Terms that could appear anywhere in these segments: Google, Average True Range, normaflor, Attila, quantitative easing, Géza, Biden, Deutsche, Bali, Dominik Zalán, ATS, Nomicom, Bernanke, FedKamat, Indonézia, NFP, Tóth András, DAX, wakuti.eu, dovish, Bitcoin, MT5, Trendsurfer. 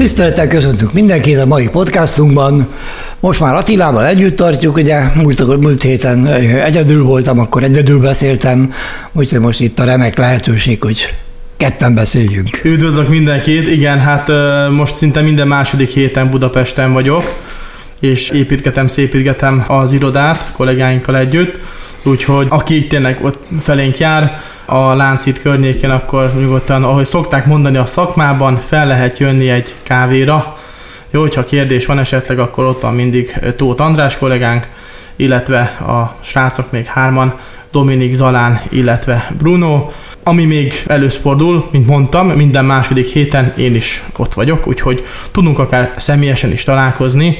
Tisztelettel köszöntünk mindenkit a mai podcastunkban. Most már Attilával együtt tartjuk, ugye múlt héten egyedül voltam, akkor egyedül beszéltem, úgyhogy most itt a remek lehetőség, hogy ketten beszéljünk. Üdvözlök mindenkit, igen, hát most szinte minden második héten Budapesten vagyok, és szépítgetem az irodát kollégáinkkal együtt, úgyhogy aki tényleg ott felénk jár, a Láncít környékén, akkor nyugodtan, ahogy szokták mondani a szakmában, fel lehet jönni egy kávéra. Jó, hogyha kérdés van esetleg, akkor ott van mindig Tóth András kollégánk, illetve a srácok még hárman, Dominik Zalán, illetve Bruno. Ami még előfordul, mint mondtam, minden második héten én is ott vagyok, úgyhogy tudunk akár személyesen is találkozni.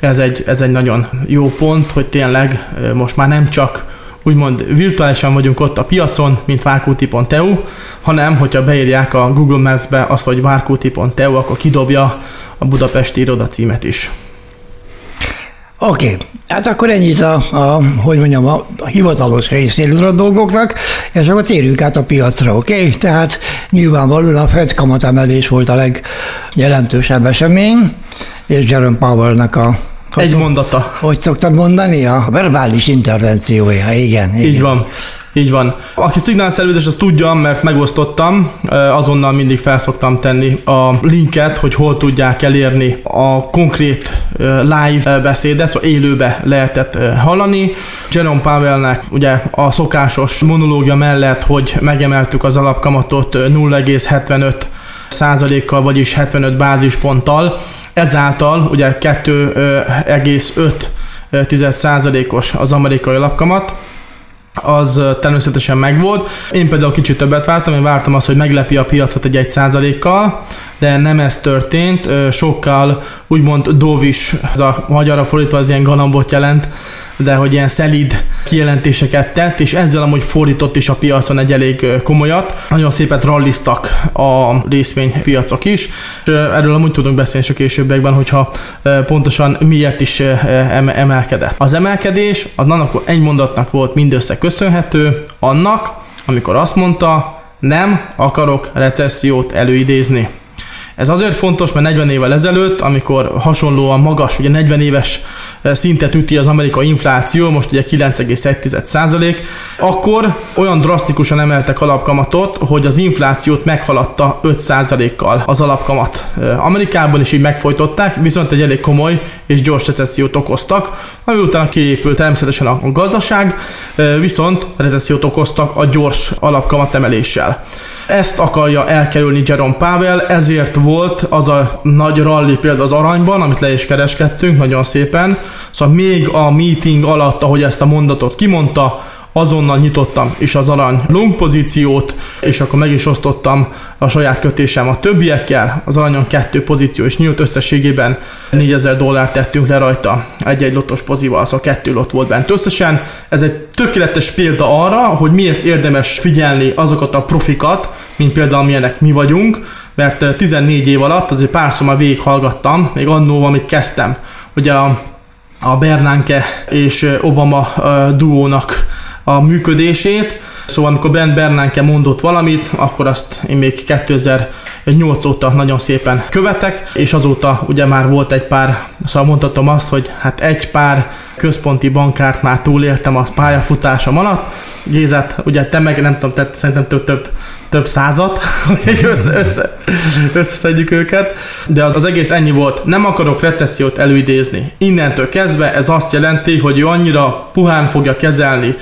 Ez egy nagyon jó pont, hogy tényleg most már nem csak úgymond virtuálisan vagyunk ott a piacon, mint wakuti.eu, hanem hogyha beírják a Google Maps-be azt, hogy wakuti.eu, akkor kidobja a budapesti iroda címet is. Oké, hát akkor ennyit a hivatalos részéről a dolgoknak, és akkor térjünk át a piacra, oké? Tehát nyilvánvalóan a FedKamat emelés volt a legjelentősebb esemény, és Jerome Powell-nak egy mondata. Hogy szoktad mondani? A verbális intervenciója, igen. Így van. Aki szignálszervezés, az tudja, mert megosztottam, azonnal mindig felszoktam tenni a linket, hogy hol tudják elérni a konkrét live beszédet, szóval élőbe lehetett hallani. Jerome Powellnek ugye a szokásos monológia mellett, hogy megemeltük az alapkamatot 0,75%-kal, vagyis 75 bázisponttal, ezáltal ugye 2,5%-os az amerikai alapkamat, az természetesen megvolt. Én például kicsit többet vártam, én vártam azt, hogy meglepi a piacot egy 1%-kal, de nem ez történt, sokkal úgymond dovish, ez a magyarra fordítva az ilyen galambot jelent, de hogy ilyen szelíd kijelentéseket tett, és ezzel amúgy fordított is a piacon egy elég komolyat. Nagyon szépet ralliztak a részvénypiacok is, és erről amúgy tudunk beszélni a későbbiekben, hogyha pontosan miért is emelkedett. Az emelkedés az annak egy mondatnak volt mindössze köszönhető, annak, amikor azt mondta, nem akarok recessziót előidézni. Ez azért fontos, mert 40 évvel ezelőtt, amikor hasonlóan magas, ugye 40 éves szintet üti az amerikai infláció, most ugye 9,1%, akkor olyan drasztikusan emeltek alapkamatot, hogy az inflációt meghaladta 5%-kal az alapkamat. Amerikában is így megfojtották, viszont egy elég komoly és gyors recessziót okoztak, ami utána kiépült természetesen a gazdaság, viszont recessziót okoztak a gyors alapkamat emeléssel. Ezt akarja elkerülni Jerome Powell, ezért volt az a nagy rally például az aranyban, amit le is kereskedtünk nagyon szépen. Szóval még a meeting alatt, ahogy ezt a mondatot kimondta, azonnal nyitottam is az arany long pozíciót, és akkor meg is osztottam a saját kötésem a többiekkel. Az aranyon 2 pozíció is nyílt, összességében $4000 tettünk le rajta egy-egy lottos pozival, szóval 2 lott volt bent összesen. Ez egy tökéletes példa arra, hogy miért érdemes figyelni azokat a profikat, mint például amilyenek mi vagyunk, mert 14 év alatt azért párszor már végighallgattam, még annó, amit kezdtem. Ugye a Bernanke és Obama duónak a működését. Szóval amikor Bernanke mondott valamit, akkor azt én még 2008 óta nagyon szépen követek, és azóta ugye már volt egy pár, szóval mondhatom azt, hogy hát egy pár központi bankárt már túléltem a pályafutásom alatt. Gézát, ugye te meg nem tudom, szerintem több százat, hogy összeszedjük őket, de az egész ennyi volt. Nem akarok recessziót előidézni. Innentől kezdve ez azt jelenti, hogy ő annyira puhán fogja kezelni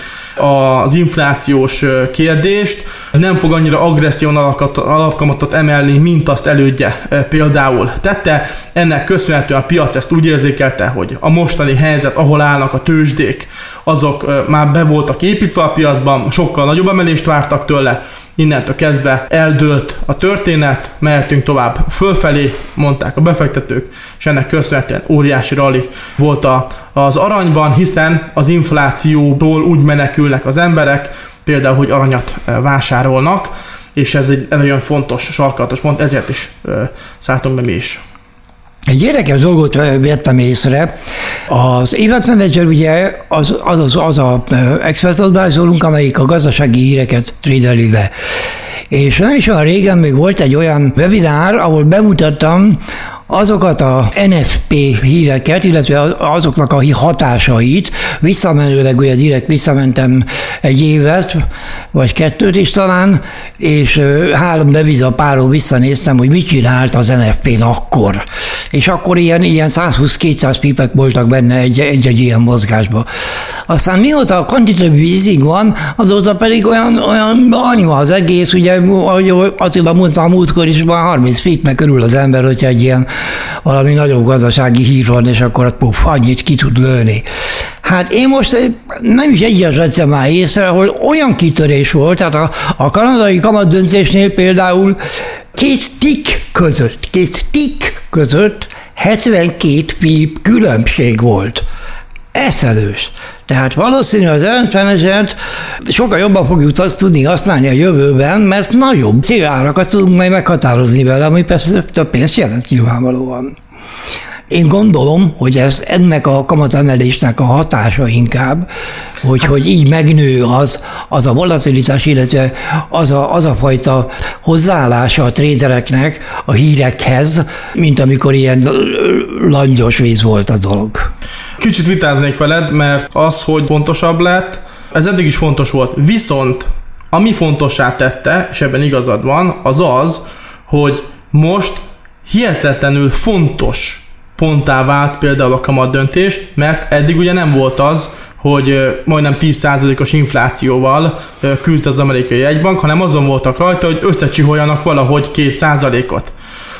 az inflációs kérdést, nem fog annyira agresszív alapkamatot emelni, mint azt elődje például tette. Ennek köszönhetően a piac ezt úgy érzékelte, hogy a mostani helyzet, ahol állnak a tőzsdék, azok már be voltak építve a piacban, sokkal nagyobb emelést vártak tőle, innentől kezdve eldőlt a történet, mehetünk tovább fölfelé, mondták a befektetők, és ennek köszönhetően óriási rally volt az aranyban, hiszen az inflációtól úgy menekülnek az emberek, például, hogy aranyat vásárolnak, és ez egy nagyon fontos, sarkalatos pont, ezért is szálltunk be mi is. Egy érdekes dolgot vettem észre. Az event manager ugye az expert advisorunk, amelyik a gazdasági híreket trédeli le. És nem is olyan régen még volt egy olyan webinár, ahol bemutattam azokat a NFP híreket, illetve azoknak a hatásait, visszamenőleg ugye direkt visszamentem egy évet, vagy kettőt is talán, és 3 devizapáról visszanéztem, hogy mit csinált az NFP-n akkor. És akkor ilyen 120-200 pipek voltak benne egy-egy ilyen mozgásban. Aztán mióta a quantitative easing van, azóta pedig olyan anyva az egész, ugye, ahogy Attila mondta a múltkor is, már 30 pipnek örül az ember, hogyha egy ilyen valami nagyobb gazdasági hír van, és akkor puf, annyit ki tud lőni. Hát én most nem is egyet vettem már észre, ahol olyan kitörés volt, tehát a kanadai kamat döntésnél például két tik között 72 pip különbség volt. Eszelős. Tehát valószínű az ellenfenezet sokkal jobban fogjuk tudni használni a jövőben, mert nagyobb célárakat tudunk majd meghatározni vele, ami persze több pénzt jelent nyilvánvalóan. Én gondolom, hogy ez ennek a kamatemelésnek a hatása inkább, hogy így megnő az a volatilitás, illetve az a fajta hozzáállása a trédereknek a hírekhez, mint amikor ilyen langyos víz volt a dolog. Kicsit vitáznék veled, mert az, hogy pontosabb lett, ez eddig is fontos volt. Viszont ami fontossá tette, és ebben igazad van, az, hogy most hihetetlenül fontos ponttá vált például a kamat döntés, mert eddig ugye nem volt az, hogy majdnem 10%-os inflációval küzd az amerikai jegybank, hanem azon voltak rajta, hogy összecsiholjanak valahogy 2%-ot.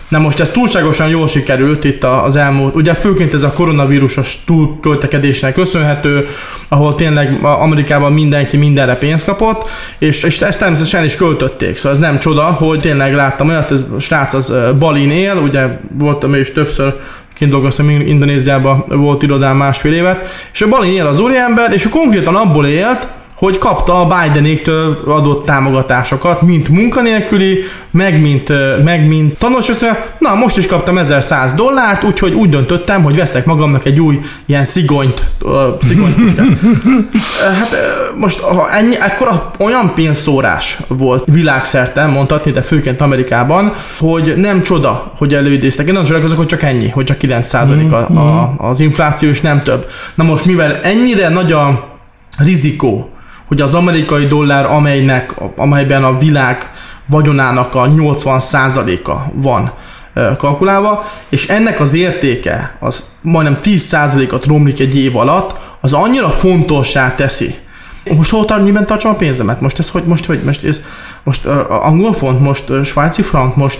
Na most ez túlságosan jól sikerült itt az elmúlt, ugye főként ez a koronavírusos túlköltekedésnek köszönhető, ahol tényleg Amerikában mindenki mindenre pénzt kapott, és ezt természetesen is költötték, szóval ez nem csoda, hogy tényleg láttam olyat, hogy a srác az Balin él, ugye voltam én is többször, kint dolgoztam Indonéziában, volt irodám másfél évet, és a Balin él az úriember, és ő konkrétan abból élt, hogy kapta a Bidenéktől adott támogatásokat, mint munkanélküli, meg mint tanulós, na most is kaptam $1100, úgyhogy úgy döntöttem, hogy veszek magamnak egy új ilyen szigonykuskát. Hát most ekkora olyan pénzszórás volt világszerte mondhatni, de főként Amerikában, hogy nem csoda, hogy előidéztek. Én nagyon csodálkozok, hogy csak ennyi, hogy csak 9% az infláció, és nem több. Na most mivel ennyire nagy a rizikó, hogy az amerikai dollár, amelyben a világ vagyonának a 80%-a van kalkulálva, és ennek az értéke az majdnem 10%-at romlik egy év alatt, az annyira fontossá teszi. Most miben tartsam a pénzemet? Most angol font, most svájci frank, most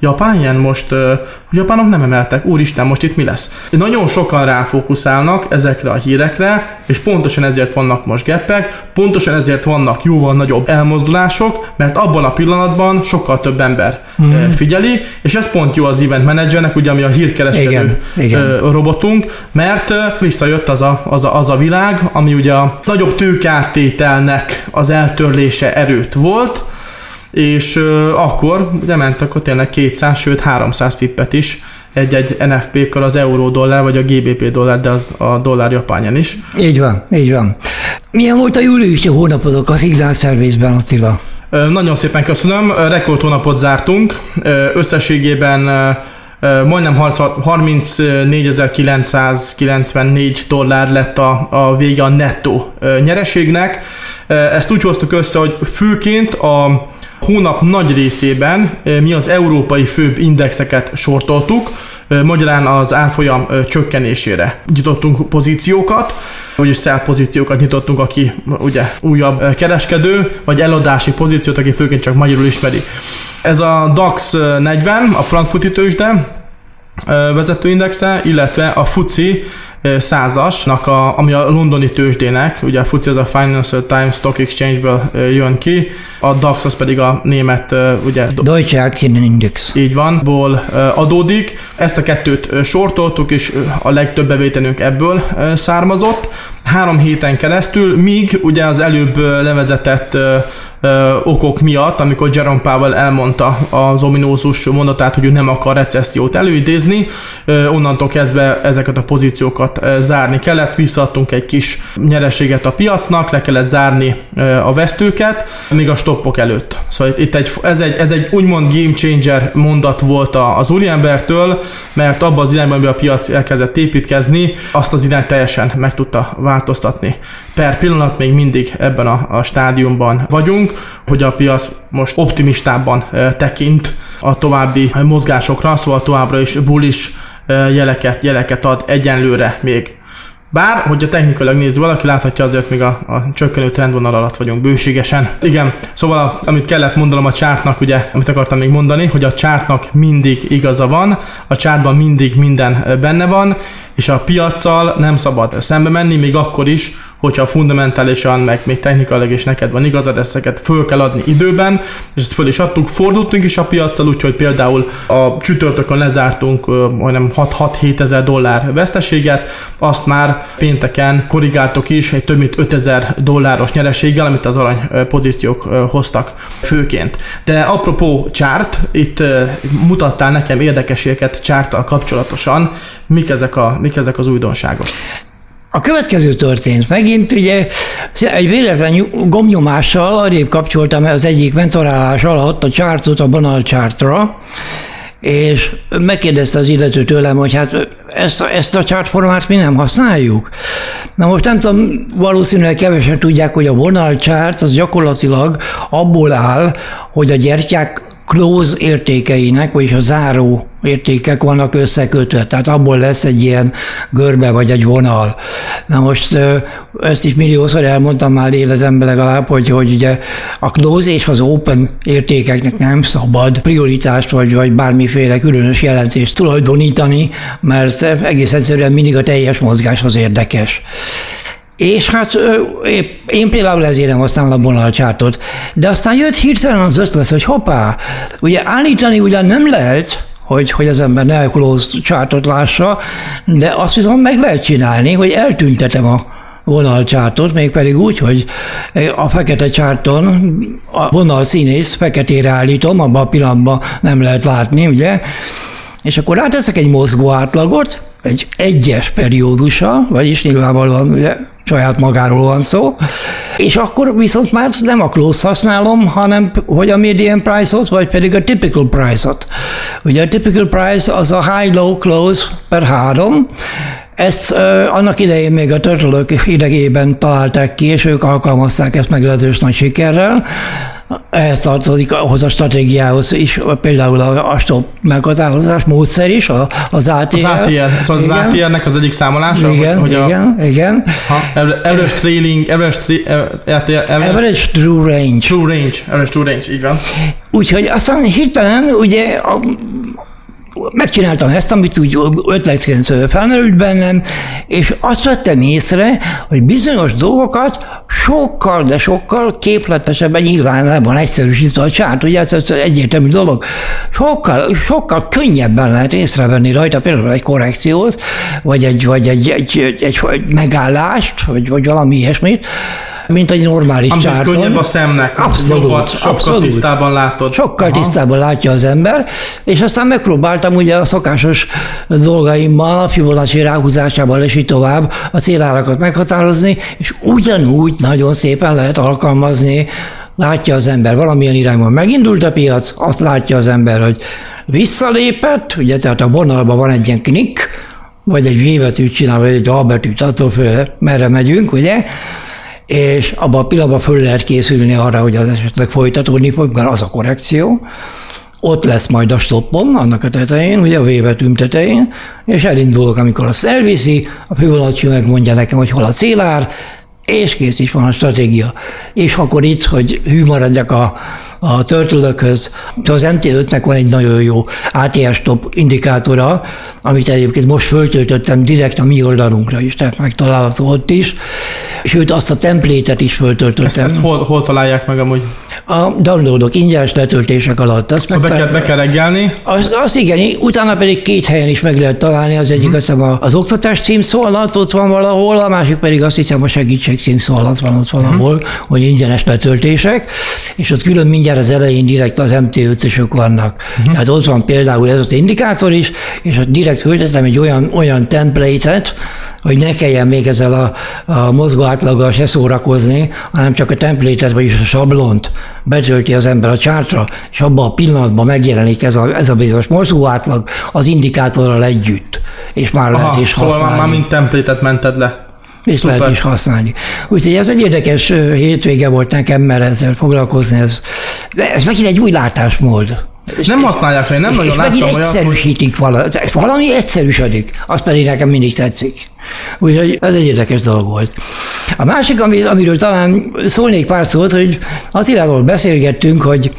japán yen, most japánok nem emeltek, úristen, most itt mi lesz? Nagyon sokan ráfókuszálnak ezekre a hírekre, és pontosan ezért vannak most geppek, pontosan ezért vannak jóval nagyobb elmozdulások, mert abban a pillanatban sokkal több ember figyeli, és ez pont jó az event managernek, ugye, ami a hírkereskedő robotunk, mert visszajött az a világ, ami ugye a nagyobb tőkártételnek az eltörlése erőt volt, és akkor mentek ott tényleg 200, sőt 300 pippet is egy-egy NFP-kal az euró-dollár, vagy a GBP-dollár, de az a dollár-japányen is. Így van. Milyen volt a júliusi hónapodok a Signal Service-ben, Attila? Nagyon szépen köszönöm, rekord hónapot zártunk, összességében majdnem 34.994 dollár lett a vége a nettó nyereségnek. Ezt úgy hoztuk össze, hogy főként a hónap nagy részében mi az európai főbb indexeket sortoltuk, magyarán az árfolyam csökkenésére nyitottunk pozíciókat, vagyis sell pozíciókat nyitottunk, aki ugye újabb kereskedő, vagy eladási pozíciót, aki főként csak magyarul ismeri. Ez a DAX 40, a frankfurti tőzsde vezetőindexe, illetve a FTSE 100-asnak, ami a londoni tőzsdének, ugye a FTSE az a Financial Times Stock Exchange-ből jön ki, a DAX az pedig a német, ugye Deutsche Aktienindex. Így van, ból adódik. Ezt a kettőt sortoltuk, és a legtöbb bevételünk ebből származott. 3 héten keresztül, míg ugye az előbb levezetett okok miatt, amikor Jerome Powell elmondta az ominózus mondatát, hogy ő nem akar recessziót előidézni, onnantól kezdve ezeket a pozíciókat zárni kellett, visszaadtunk egy kis nyereséget a piacnak, le kellett zárni a vesztőket, még a stoppok előtt. Szóval itt ez egy úgymond game changer mondat volt az úriembertől, mert abban az irányban, amiben a piac elkezdett építkezni, azt az irányt teljesen meg tudta változtatni. Per pillanat még mindig ebben a stádiumban vagyunk, hogy a piac most optimistában tekint a további mozgásokra, szóval továbbra is bullish jeleket ad egyenlőre még. Bár, hogyha technikailag nézi valaki, láthatja azért még a csökkenő trendvonal alatt vagyunk bőségesen. Igen, szóval amit kellett mondanom a chartnak, ugye, amit akartam még mondani, hogy a chartnak mindig igaza van, a chartban mindig minden benne van, és a piaccal nem szabad szembe menni, még akkor is, hogyha fundamentálisan, meg még technikailag is neked van igazad, ezeket föl kell adni időben, és ezt föl is adtuk, fordultunk is a piaccal, úgyhogy például a csütörtökön lezártunk majdnem 6-7 ezer dollár veszteséget, azt már pénteken korrigáltok is egy több mint 5000 dolláros nyereséggel, amit az arany pozíciók hoztak főként. De apropó chart, itt mutattál nekem érdekességeket charttal kapcsolatosan, mik ezek az újdonságok? A következő történt. Megint ugye egy véletlen gombnyomással arrébb kapcsoltam az egyik mentorálás alatt a chartot a banal chartra, és megkérdezte az illető tőlem, hogy hát ezt a chartformát mi nem használjuk. Na most nem tudom, valószínűleg kevesen tudják, hogy a bonal chart az gyakorlatilag abból áll, hogy a gyertyák close értékeinek, vagyis a záró értékek vannak összekötve, tehát abból lesz egy ilyen görbe vagy egy vonal. Na most ezt is milliószor elmondtam már életemben legalább, hogy ugye a close és az open értékeknek nem szabad prioritást vagy bármiféle különös jelentést tulajdonítani, mert egész egyszerűen mindig a teljes mozgás az érdekes. És hát én például ezért nem használom a bonal chartot, de aztán jött hirtelen az ötlet, hogy hoppá, ugye állítani ugyan nem lehet, hogy az ember ne close chartot lássa, de azt viszont meg lehet csinálni, hogy eltüntetem a vonal chartot, mégpedig úgy, hogy a fekete charton a vonal színész feketére állítom, abban a pillanatban nem lehet látni, ugye? És akkor ráteszek egy mozgó átlagot, egy egyes periódusa, vagyis nyilvánvalóan ugye, saját magáról van szó, és akkor viszont már nem a close használom, hanem hogy a median price-ot, vagy pedig a typical price-ot. Ugye a typical price az a high-low close per 3, ezt annak idején még a Turtle-ök idegében találták ki, és ők alkalmazták ezt meglehetős nagy sikerrel. Ehhez tartozik ahhoz a stratégiához is, például a stop meghatározás módszer is, az ATS. Az ATS, szóval az ATS-nek az egyik számolása? Igen, hogy igen. Average True Range. Average True Range, így van. Úgyhogy aztán hirtelen ugye megcsináltam ezt, amit úgy ötletként felmerült bennem, és azt vettem észre, hogy bizonyos dolgokat sokkal, de sokkal képletesebben, nyilván le van egyszerűsítve a chart, ugye ez egyértelmű dolog, sokkal könnyebben lehet észrevenni rajta például egy korrekciót, vagy egy megállást, vagy valami ilyesmit, mint egy normális charton. Könnyebb a szemnek. Abszolút. Sokkal tisztában látod. Sokkal tisztában látja az ember, és aztán megpróbáltam ugye a szokásos dolgaimmal, a Fibonacci ráhúzásával és így tovább a célárakat meghatározni, és ugyanúgy nagyon szépen lehet alkalmazni, látja az ember valamilyen irányban megindult a piac, azt látja az ember, hogy visszalépett, ugye tehát a vonalban van egy ilyen knik, vagy egy V betűt csinál, vagy egy A betűt, attól főleg merre megyünk, ugye? És abban a pillanatban föl lehet készülni arra, hogy az esetleg folytatódni fog, mert az a korrekció. Ott lesz majd a stoppom, annak a tetején, ugye a V betűm tetején, és elindulok, amikor azt elviszi, a Fibonacci megmondja nekem, hogy hol a célár, és kész is van a stratégia. És akkor itt, hogy hű maradjak a Turtle-ökhöz, az MT5-nek van egy nagyon jó ATS stop indikátora, amit egyébként most föltöltöttem direkt a mi oldalunkra is, tehát megtalálható ott is, sőt azt a templétet is föltöltöttem. Ezt hol találják meg amúgy? a downloadok, ingyenes letöltések alatt. Azt szóval be kell reggelni? Azt igen, utána pedig két helyen is meg lehet találni, az egyik azt hiszem az oktatás címszó alatt ott van valahol, a másik pedig azt hiszem a segítség címszó alatt van ott valahol, hogy ingyenes letöltések, és ott külön mindjárt az elején direkt az MT5-ösök vannak. Tehát ott van például ez az indikátor is, és ott direkt höltetem egy olyan template-et, hogy ne kelljen még ezzel a mozgó átlaggal se szórakozni, hanem csak a templétet, vagyis a sablont betölti az ember a chartra, és abban a pillanatban megjelenik ez a bizonyos mozgó átlag az indikátorral együtt, és már lehet is használni. Szóval már mint templétet mented le. És szuper. Lehet is használni. Úgyhogy ez egy érdekes hétvége volt nekem, mert ezzel foglalkozni, ez megint egy új látásmód. Nem használják fel, nem nagyon láttam olyat. És egyszerűsítik valami egyszerűsödik, az pedig nekem mindig tetszik. Úgyhogy ez egy érdekes dolog volt. A másik, amiről talán szólnék pár szót, hogy Attilával beszélgettünk, hogy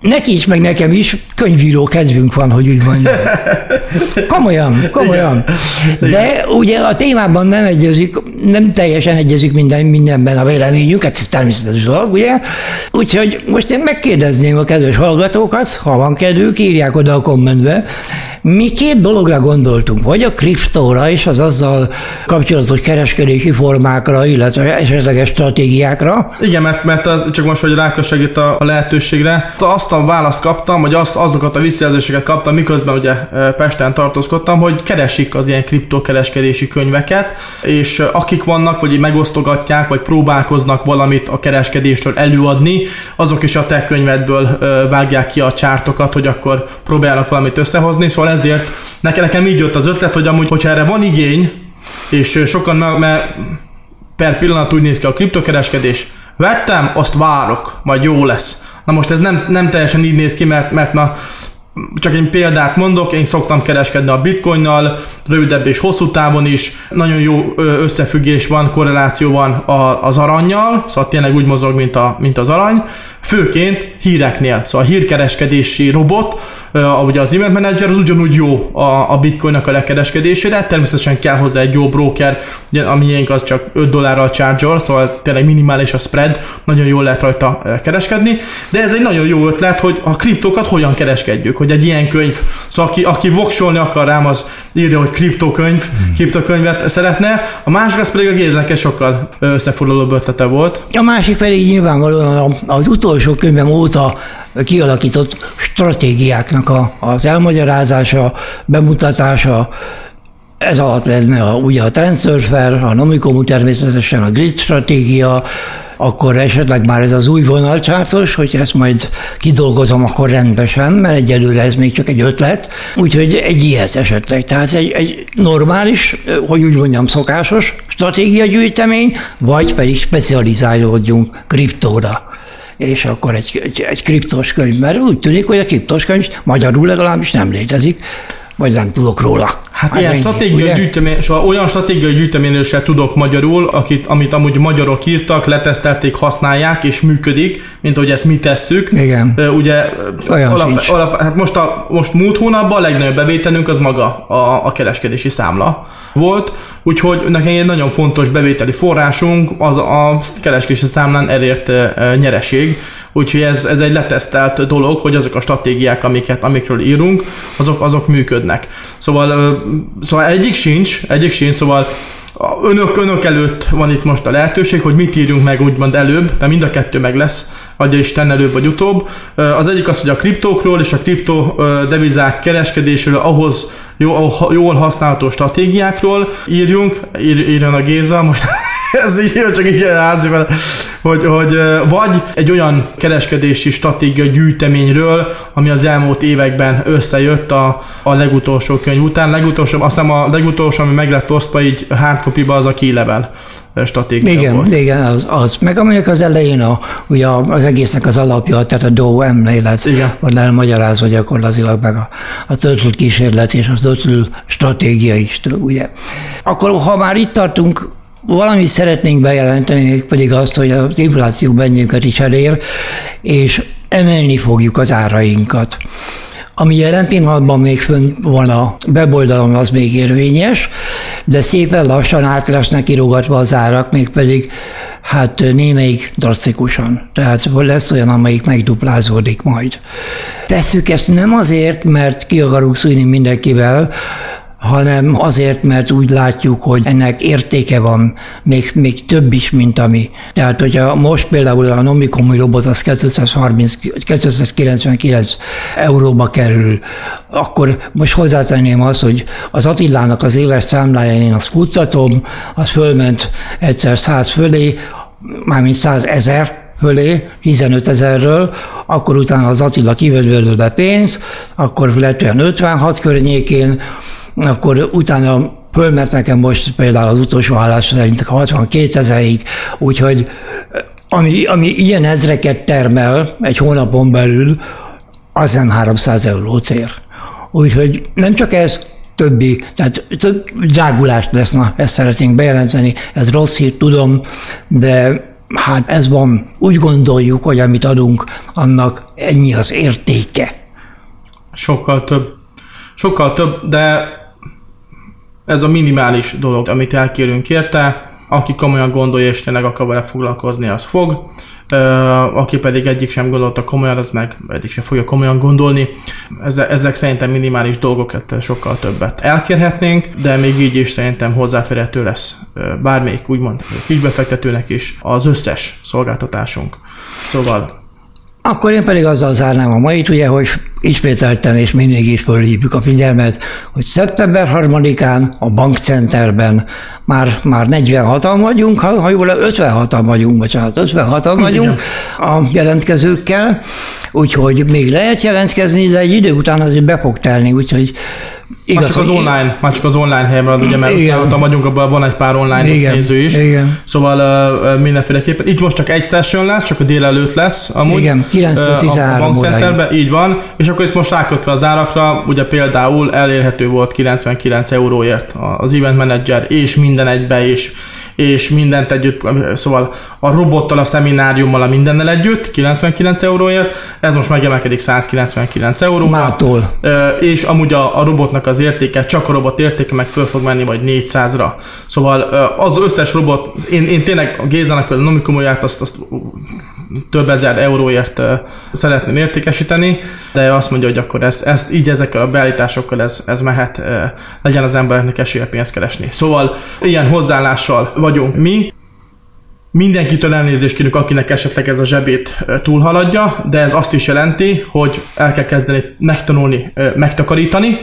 neki is, meg nekem is könyvíró kedvünk van, hogy úgy mondjam. Komolyan. De ugye a témában nem teljesen egyezik mindenben a véleményünk, ez természetes dolog, ugye? Úgyhogy most én megkérdezném a kedves hallgatókat, ha van kedvük, írják oda a kommentbe. Mi két dologra gondoltunk, vagy a kriptóra és az azzal kapcsolatos kereskedési formákra, illetve esetleges stratégiákra. Igen, mert az, csak most, hogy rákössek itt a lehetőségre, azt a választ kaptam, hogy azokat a visszajelzéseket kaptam, miközben ugye Pesten tartózkodtam, hogy keresik az ilyen kriptókereskedési könyveket, és akik vannak, vagy megosztogatják, vagy próbálkoznak valamit a kereskedésről előadni, azok is a te könyvedből vágják ki a csártokat, hogy akkor próbálnak valamit összehozni, szóval ezért nekem így jött az ötlet, hogy amúgy, hogyha erre van igény, és sokan mert per pillanat úgy néz ki a kriptokereskedés, vettem, azt várok, majd jó lesz. Na most ez nem teljesen így néz ki, mert na, csak egy példát mondok, én szoktam kereskedni a bitcoinnal, rövidebb és hosszú távon is, nagyon jó összefüggés van, korreláció van az arannyal, szóval tényleg úgy mozog, mint az arany, főként híreknél, szóval a hírkereskedési robot, ugye az event manager az ugyanúgy jó a bitcoinnak a lekereskedésére, természetesen kell hozzá egy jó broker, a miénk az csak $5 charge-ol, szóval tényleg minimális a spread, nagyon jól lehet rajta kereskedni, de ez egy nagyon jó ötlet, hogy a kriptókat hogyan kereskedjük, hogy egy ilyen könyv, szóval aki voksolni akar rám, az írja, hogy kriptokönyvet szeretne, a másik az pedig a Gézának sokkal összefoglalóbb ötlete volt. A másik pedig nyilvánvalóan az utolsó könyvem óta kialakított stratégiáknak az elmagyarázása, bemutatása, ez alatt lenne ugye a Trendsurfer, a Nomicom, természetesen a Grid stratégia, akkor esetleg már ez az új vonalcsártos, hogy ezt majd kidolgozom akkor rendesen, mert egyelőre ez még csak egy ötlet, úgyhogy egy ilyet esetleg. Tehát egy normális, hogy úgy mondjam, szokásos stratégiagyűjtemény, vagy pedig specializálódjunk kriptóra. És akkor egy kriptos könyv, mert úgy tűnik, hogy a kriptos könyv magyarul legalábbis nem létezik, vagy nem tudok róla. Hát ilyen olyan stratégiai gyűjteményről sem tudok magyarul, amit amúgy magyarok írtak, letesztelték, használják és működik, mint hogy ezt mi tesszük. Igen. Ugye hát most múlt hónapban a legnagyobb bevételünk az maga a kereskedési számla volt, úgyhogy nekem egy nagyon fontos bevételi forrásunk az a kereskedési számlán elért nyereség. Úgyhogy ez egy letesztelt dolog, hogy azok a stratégiák, amikről írunk, azok működnek. Szóval egyik sincs, szóval önök előtt van itt most a lehetőség, hogy mit írjunk meg úgymond előbb, mert mind a kettő meg lesz, adja Isten előbb vagy utóbb. Az egyik az, hogy a kriptókról és a kriptodevizák kereskedésről ahhoz jól használható stratégiákról írjunk, írjon a Géza, most ez így csak így házi vele, hogy vagy egy olyan kereskedési stratégia gyűjteményről, ami az elmúlt években összejött a legutolsó könyv után. Aztán a legutolsó, ami meg lett osztva így hardcopy-ba, az a key level stratégia volt. Igen, az. Meg aminek az elején ugye az egésznek az alapja, tehát a DOM-nélet, ott elmagyarázva gyakorlatilag meg a Turtle kísérlet és a Turtle stratégia is, ugye. Akkor, ha már itt tartunk, valamit szeretnénk bejelenteni, mégpedig azt, hogy az infláció bennünket is elér, és emelni fogjuk az árainkat. Ami jelen pillanatban még fönn van a weboldalon, az még érvényes, de szépen lassan át lesznek írogatva az árak, mégpedig hát némelyik drasztikusan. Tehát lesz olyan, amelyik megduplázódik majd. Tesszük ezt nem azért, mert ki akarunk szújni mindenkivel, hanem azért, mert úgy látjuk, hogy ennek értéke van, még több is, mint ami. Tehát, hogyha most például a Nomicom robot az 299 euróba kerül, akkor most hozzátenném azt, hogy az Attilának az éles számláján én azt futtatom, az fölment egyszer 100 fölé, mármint 100 000 fölé, 15 000-ről, akkor utána az Attila kivett belőle pénzt, akkor lett olyan 56 környékén, akkor utána fölment nekem most például az utolsó állás szerint 62 000-ig, úgyhogy ami ilyen ezreket termel egy hónapon belül, az nem 300 eurót ér. Úgyhogy nem csak ez, többi, tehát több drágulást lesz, na, ezt szeretnénk bejelenteni, ez rossz hír, tudom, de hát ez van, úgy gondoljuk, hogy amit adunk, annak ennyi az értéke. Sokkal több, de ez a minimális dolog, amit elkérünk érte. Aki komolyan gondolja és tényleg akar vele foglalkozni, az fog. Aki pedig egyik sem gondolta komolyan, az meg egyik sem fogja komolyan gondolni. Ezek szerintem minimális dolgok, ettől sokkal többet elkérhetnénk, de még így is szerintem hozzáférhető lesz bármelyik úgymond kisbefektetőnek is az összes szolgáltatásunk. Szóval... Akkor én pedig azzal zárnám a mait, ugye, hogy ismételten és mindig is fölhívjuk a figyelmet, hogy szeptember 3-án a bankcenterben már 46-an vagyunk, ha jól, 56-an vagyunk a jelentkezőkkel, úgyhogy még lehet jelentkezni, de egy idő után azért be fog telni, úgyhogy igaz, már csak az online helyen marad, ugye, mert ott vagyunk, abban van egy pár online néző is. Igen. Szóval mindenféleképpen. Itt most csak egy session lesz, csak a délelőtt lesz amúgy. Igen, 9-13 a bankcenterben, így van. És akkor itt most rákötve az árakra, ugye például elérhető volt 99 euróért az event manager, és minden egybe, és mindent együtt, szóval a robottal, a szemináriummal, a mindennel együtt, 99 euróért, ez most megemelkedik 199 euróra. Mától. És amúgy a robotnak az értéke, csak a robot értéke meg föl fog menni majd 400-ra. Szóval az összes robot, én tényleg a Gézának például a Nomicomját azt több ezer euróért szeretném értékesíteni, de azt mondja, hogy akkor ezt így ezekkel a beállításokkal ez mehet, legyen az embereknek esélye pénzt keresni. Szóval ilyen hozzáállással vagyunk mi. Mindenkitől elnézést kérünk, akinek esetleg ez a zsebét túlhaladja, de ez azt is jelenti, hogy el kell kezdeni megtanulni megtakarítani,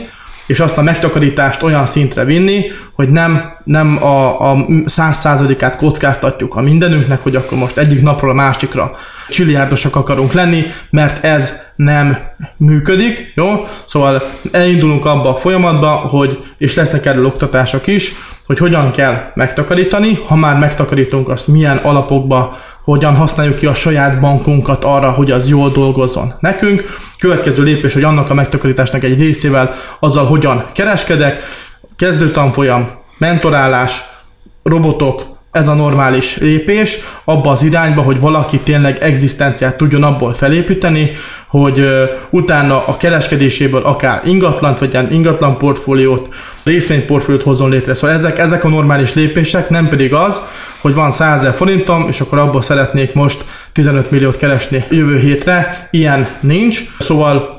és azt a megtakarítást olyan szintre vinni, hogy nem a 100%-át kockáztatjuk a mindenünknek, hogy akkor most egyik napról a másikra csilliárdosak akarunk lenni, mert ez nem működik, jó? Szóval elindulunk abba a folyamatba, hogy, és lesznek erről oktatások is, hogy hogyan kell megtakarítani, ha már megtakarítunk, azt milyen alapokba, hogyan használjuk ki a saját bankunkat arra, hogy az jól dolgozzon nekünk. Következő lépés, hogy annak a megtakarításnak egy részével azzal hogyan kereskedek, kezdőtanfolyam, mentorálás, robotok, ez a normális lépés abba az irányba, hogy valaki tényleg egzisztenciát tudjon abból felépíteni, hogy utána a kereskedéséből akár ingatlant, vagy ilyen ingatlan portfóliót, részvényportfóliót hozzon létre. Szóval ezek a normális lépések, nem pedig az, hogy van 100 000 forintom, és akkor abból szeretnék most 15 milliót keresni jövő hétre. Ilyen nincs. Szóval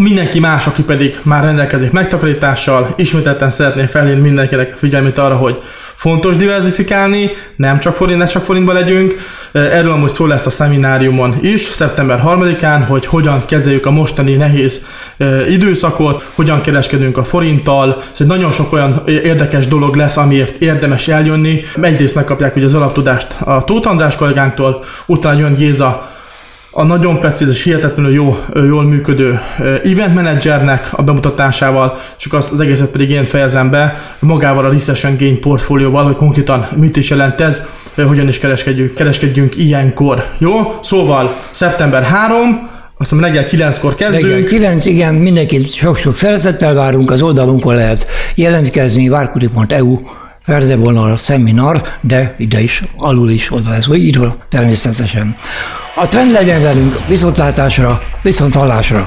mindenki más, aki pedig már rendelkezik megtakarítással, ismételten szeretném felhívni mindenkinek a figyelmét arra, hogy fontos diverzifikálni, ne csak forintba legyünk. Erről amúgy szó lesz a szemináriumon is, szeptember 3-án, hogy hogyan kezeljük a mostani nehéz időszakot, hogyan kereskedünk a forinttal. Szóval nagyon sok olyan érdekes dolog lesz, amiért érdemes eljönni. Egyrészt megkapják ugye az alaptudást a Tóth András kollégánktól, utána jön Géza, a nagyon precíz és hihetetlenül jól működő event managernek a bemutatásával, csak azt az egészet pedig én fejezem be magával a Recession Gain portfólióval, hogy konkrétan mit is jelent ez, hogyan is kereskedjünk ilyenkor. Jó? Szóval szeptember 3, azt hiszem reggel 9-kor kezdünk. Reggel 9, igen, mindenkit sok-sok szeretettel várunk, az oldalunkon lehet jelentkezni, wakuti.eu ferdevonal szeminar, de ide is, alul is oda lesz, vagy írva természetesen. A trend legyen velünk, viszontlátásra, viszonthallásra.